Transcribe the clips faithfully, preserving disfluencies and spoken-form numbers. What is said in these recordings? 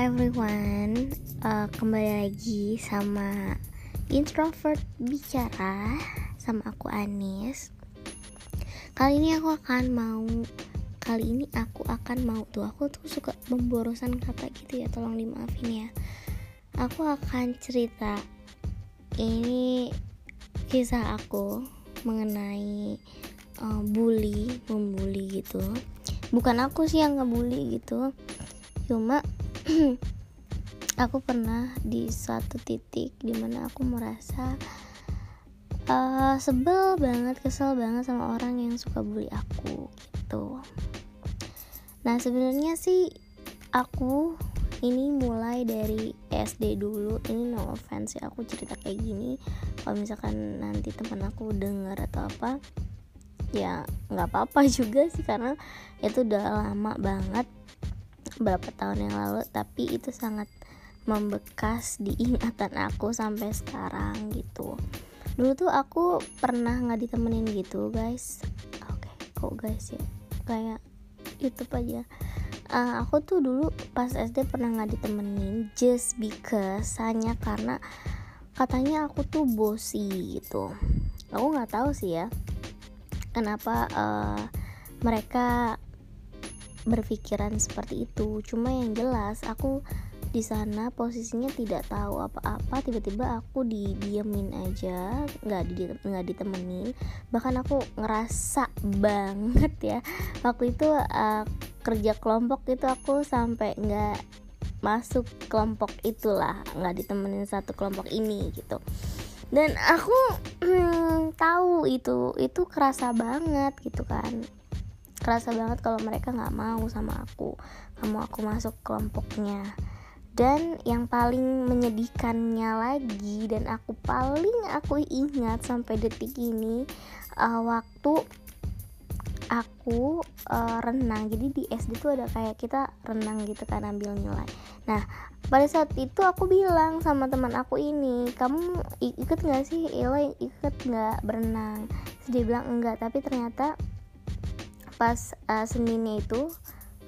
everyone, uh, kembali lagi sama Introvert Bicara sama aku Anis. Kali ini aku akan mau kali ini aku akan mau tuh aku tuh suka pemborosan kata gitu ya, tolong dimaafin ya. Aku akan cerita ini kisah aku mengenai uh, bully, membuli gitu. Bukan aku sih yang ngebully gitu, cuma aku pernah di suatu titik dimana aku merasa uh, sebel banget, kesel banget sama orang yang suka bully aku gitu. Nah sebenarnya sih aku ini mulai dari S D dulu. Ini no offense ya, aku cerita kayak gini kalau misalkan nanti teman aku dengar atau apa, ya nggak apa-apa juga sih karena itu udah lama banget, berapa tahun yang lalu, tapi itu sangat membekas di ingatan aku sampai sekarang gitu. Dulu tuh aku pernah nggak ditemenin gitu guys. Oke, okay, kok guys ya, kayak YouTube aja. Uh, aku tuh dulu pas S D pernah nggak ditemenin just because, hanya karena katanya aku tuh bosi gitu. Aku nggak tahu sih ya kenapa uh, mereka berpikiran seperti itu. Cuma yang jelas aku di sana posisinya tidak tahu apa-apa, tiba-tiba aku didiemin aja, nggak di nggak ditemenin. Bahkan aku ngerasa banget ya waktu itu uh, kerja kelompok itu aku sampai nggak masuk kelompok itulah, nggak ditemenin satu kelompok ini gitu. Dan aku hmm, tahu itu itu kerasa banget gitu kan. Kerasa banget kalau mereka nggak mau sama aku, nggak mau aku masuk kelompoknya. Dan yang paling menyedihkannya lagi, dan aku paling aku ingat sampai detik ini, uh, waktu aku uh, renang. Jadi di S D tuh ada kayak kita renang gitu kan, ambil nilai. Nah pada saat itu aku bilang sama teman aku ini, kamu ikut nggak sih Ella, ikut nggak berenang? Terus dia bilang enggak, tapi ternyata pas uh, Seninnya itu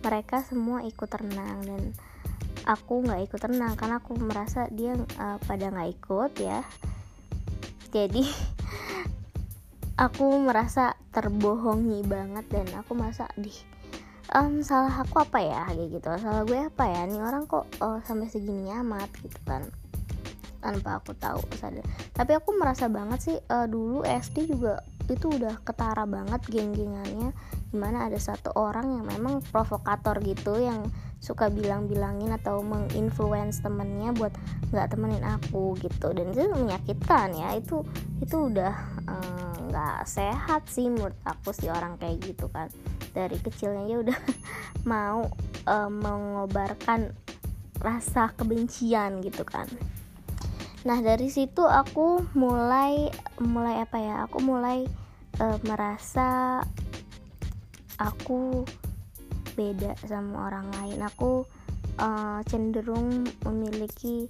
mereka semua ikut renang dan aku nggak ikut renang karena aku merasa dia uh, pada nggak ikut ya. Jadi aku merasa terbohongi banget dan aku merasa dih um, salah aku apa ya kayak gitu, salah gue apa ya nih orang kok uh, sampai segininya amat gitu kan, tanpa aku tahu sadar. Tapi aku merasa banget sih uh, dulu S D juga itu udah ketara banget geng-gengannya, dimana ada satu orang yang memang provokator gitu, yang suka bilang-bilangin atau menginfluence temennya buat nggak temenin aku gitu. Dan itu menyakitkan ya, itu itu udah nggak um, sehat sih menurut aku sih orang kayak gitu kan. Dari kecilnya ya udah mau um, mengobarkan rasa kebencian gitu kan. Nah dari situ aku mulai mulai apa ya aku mulai e, merasa aku beda sama orang lain. Aku e, cenderung memiliki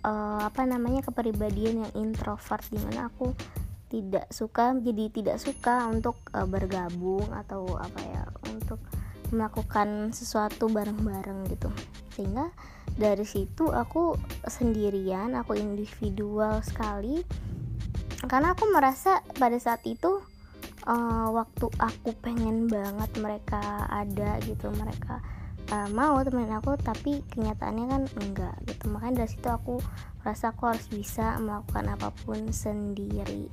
e, apa namanya kepribadian yang introvert, dimana aku tidak suka jadi tidak suka untuk e, bergabung atau apa ya untuk melakukan sesuatu bareng-bareng gitu. Sehingga dari situ aku sendirian, aku individual sekali. Karena aku merasa pada saat itu uh, waktu aku pengen banget mereka ada gitu, mereka uh, mau temenin aku, tapi kenyataannya kan enggak gitu. Makanya dari situ aku merasa aku harus bisa melakukan apapun sendiri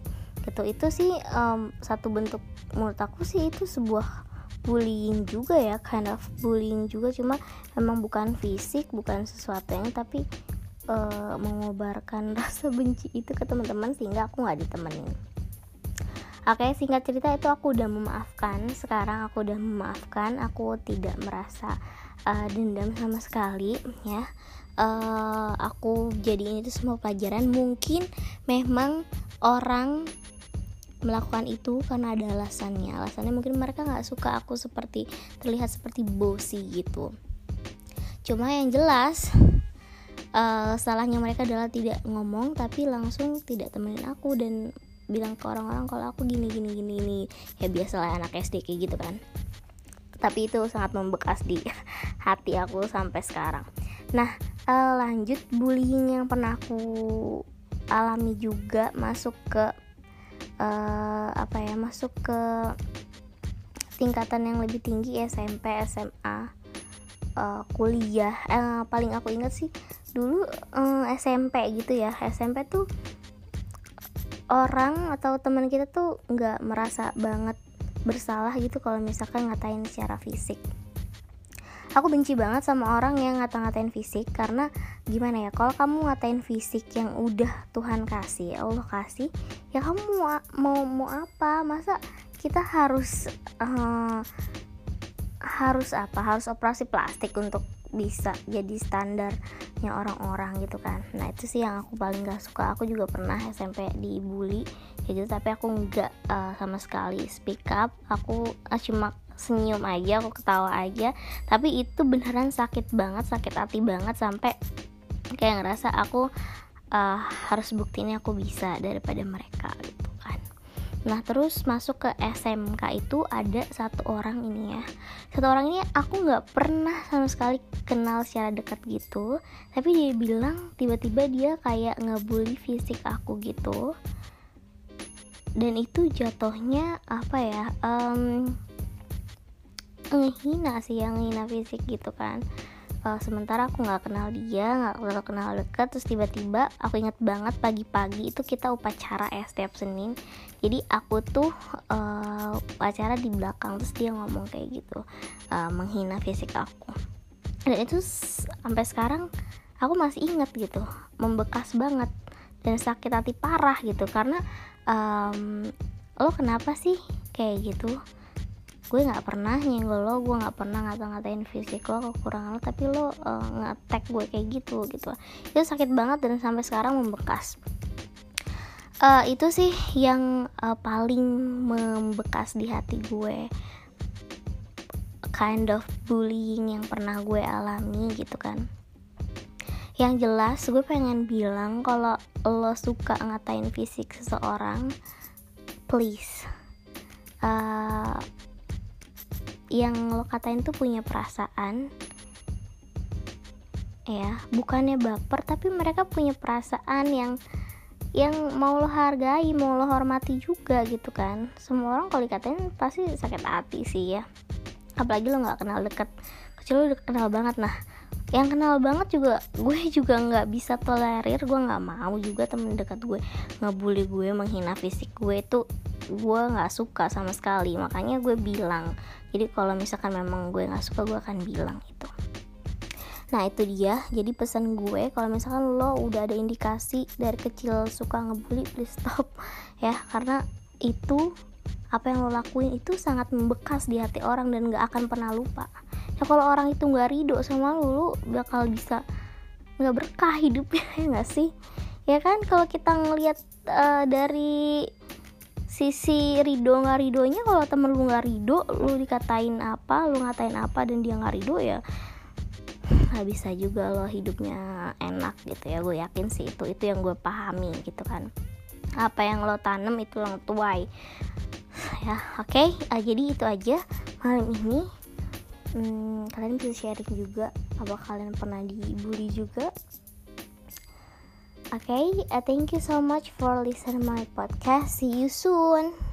gitu. Itu sih um, satu bentuk, menurut aku sih itu sebuah bullying juga ya, kind of bullying juga, cuma memang bukan fisik, bukan sesuatu yang, tapi e, mengobarkan rasa benci itu ke teman-teman sehingga aku nggak ditemenin. Oke, singkat cerita itu aku udah memaafkan, sekarang aku udah memaafkan, aku tidak merasa e, dendam sama sekali ya. E, aku jadiin itu semua pelajaran. Mungkin memang orang melakukan itu karena ada alasannya. Alasannya mungkin mereka nggak suka aku seperti terlihat seperti bosi gitu. Cuma yang jelas uh, salahnya mereka adalah tidak ngomong, tapi langsung tidak temenin aku dan bilang ke orang-orang kalau aku gini gini gini ini. Ya biasalah anak S D kayak gitu kan. Tapi itu sangat membekas di hati aku sampai sekarang. Nah, uh, lanjut bullying yang pernah aku alami juga masuk ke uh, apa ya masuk ke tingkatan yang lebih tinggi, S M P, S M A, uh, kuliah. Eh, paling aku ingat sih dulu uh, S M P gitu ya. S M P tuh orang atau teman kita tuh nggak merasa banget bersalah gitu kalau misalkan ngatain secara fisik. Aku benci banget sama orang yang ngata-ngatain fisik, karena gimana ya, kalau kamu ngatain fisik yang udah Tuhan kasih, Allah kasih, ya kamu mau mau, mau apa? Masa kita harus uh, harus apa? Harus operasi plastik untuk bisa jadi standarnya orang-orang gitu kan. Nah, itu sih yang aku paling gak suka. Aku juga pernah S M P dibully ya gitu, tapi aku gak uh, sama sekali speak up. Aku uh, cuma senyum aja, aku ketawa aja. Tapi itu beneran sakit banget, sakit hati banget, sampai kayak ngerasa aku uh, harus buktiin aku bisa daripada mereka gitu kan. Nah, terus masuk ke S M K itu ada satu orang ini ya. Satu orang ini aku gak pernah sama sekali kenal secara dekat gitu. Tapi dia bilang tiba-tiba dia kayak ngebully fisik aku gitu. Dan itu jatuhnya apa ya, um, ngehina sih, yang ngehina fisik gitu kan. Uh, sementara aku nggak kenal dia, nggak kenal dekat. Terus tiba-tiba aku inget banget pagi-pagi itu kita upacara ya, setiap Senin. Jadi aku tuh uh, upacara di belakang, terus dia ngomong kayak gitu, uh, menghina fisik aku. Dan itu sampai sekarang aku masih inget gitu, membekas banget dan sakit hati parah gitu, karena um, lo kenapa sih kayak gitu? Gue gak pernah nyenggol lo, gue gak pernah ngata-ngatain fisik lo, kekurangan lo, tapi lo e, nge-attack gue kayak gitu gitu. Itu sakit banget dan sampai sekarang membekas. E, itu sih yang e, paling membekas di hati gue, kind of bullying yang pernah gue alami gitu kan. Yang jelas gue pengen bilang, kalau lo suka ngatain fisik seseorang, please, Eee yang lo katain tuh punya perasaan ya, bukannya baper, tapi mereka punya perasaan yang yang mau lo hargai, mau lo hormati juga gitu kan. Semua orang kalau dikatain pasti sakit hati sih ya, apalagi lo nggak kenal deket. Kecuali lo udah kenal banget, nah yang kenal banget juga gue juga nggak bisa tolerir. Gue nggak mau juga temen dekat gue ngebully gue, menghina fisik gue, itu gue nggak suka sama sekali. Makanya gue bilang, jadi kalau misalkan memang gue nggak suka, gue akan bilang itu. Nah, itu dia. Jadi pesan gue, kalau misalkan lo udah ada indikasi dari kecil suka ngebully, please stop ya, karena itu apa yang lo lakuin itu sangat membekas di hati orang dan nggak akan pernah lupa. Nah, kalau orang itu nggak ridho sama lo, lo bakal bisa nggak berkah hidupnya, ya nggak sih? Ya kan, kalau kita ngelihat uh, dari sisi ridho nggak ridhonya, kalau temen lu nggak ridho, lu dikatain apa, lu ngatain apa, dan dia nggak ridho, ya nggak bisa juga lo hidupnya enak gitu ya. Gue yakin sih itu itu yang gue pahami gitu kan. Apa yang lo tanam itu lo tuai ya. Oke, okay. Jadi itu aja malam ini. Hmm, kalian bisa sharing juga, apa kalian pernah dibully juga? Okay, uh, thank you so much for listening my podcast. See you soon.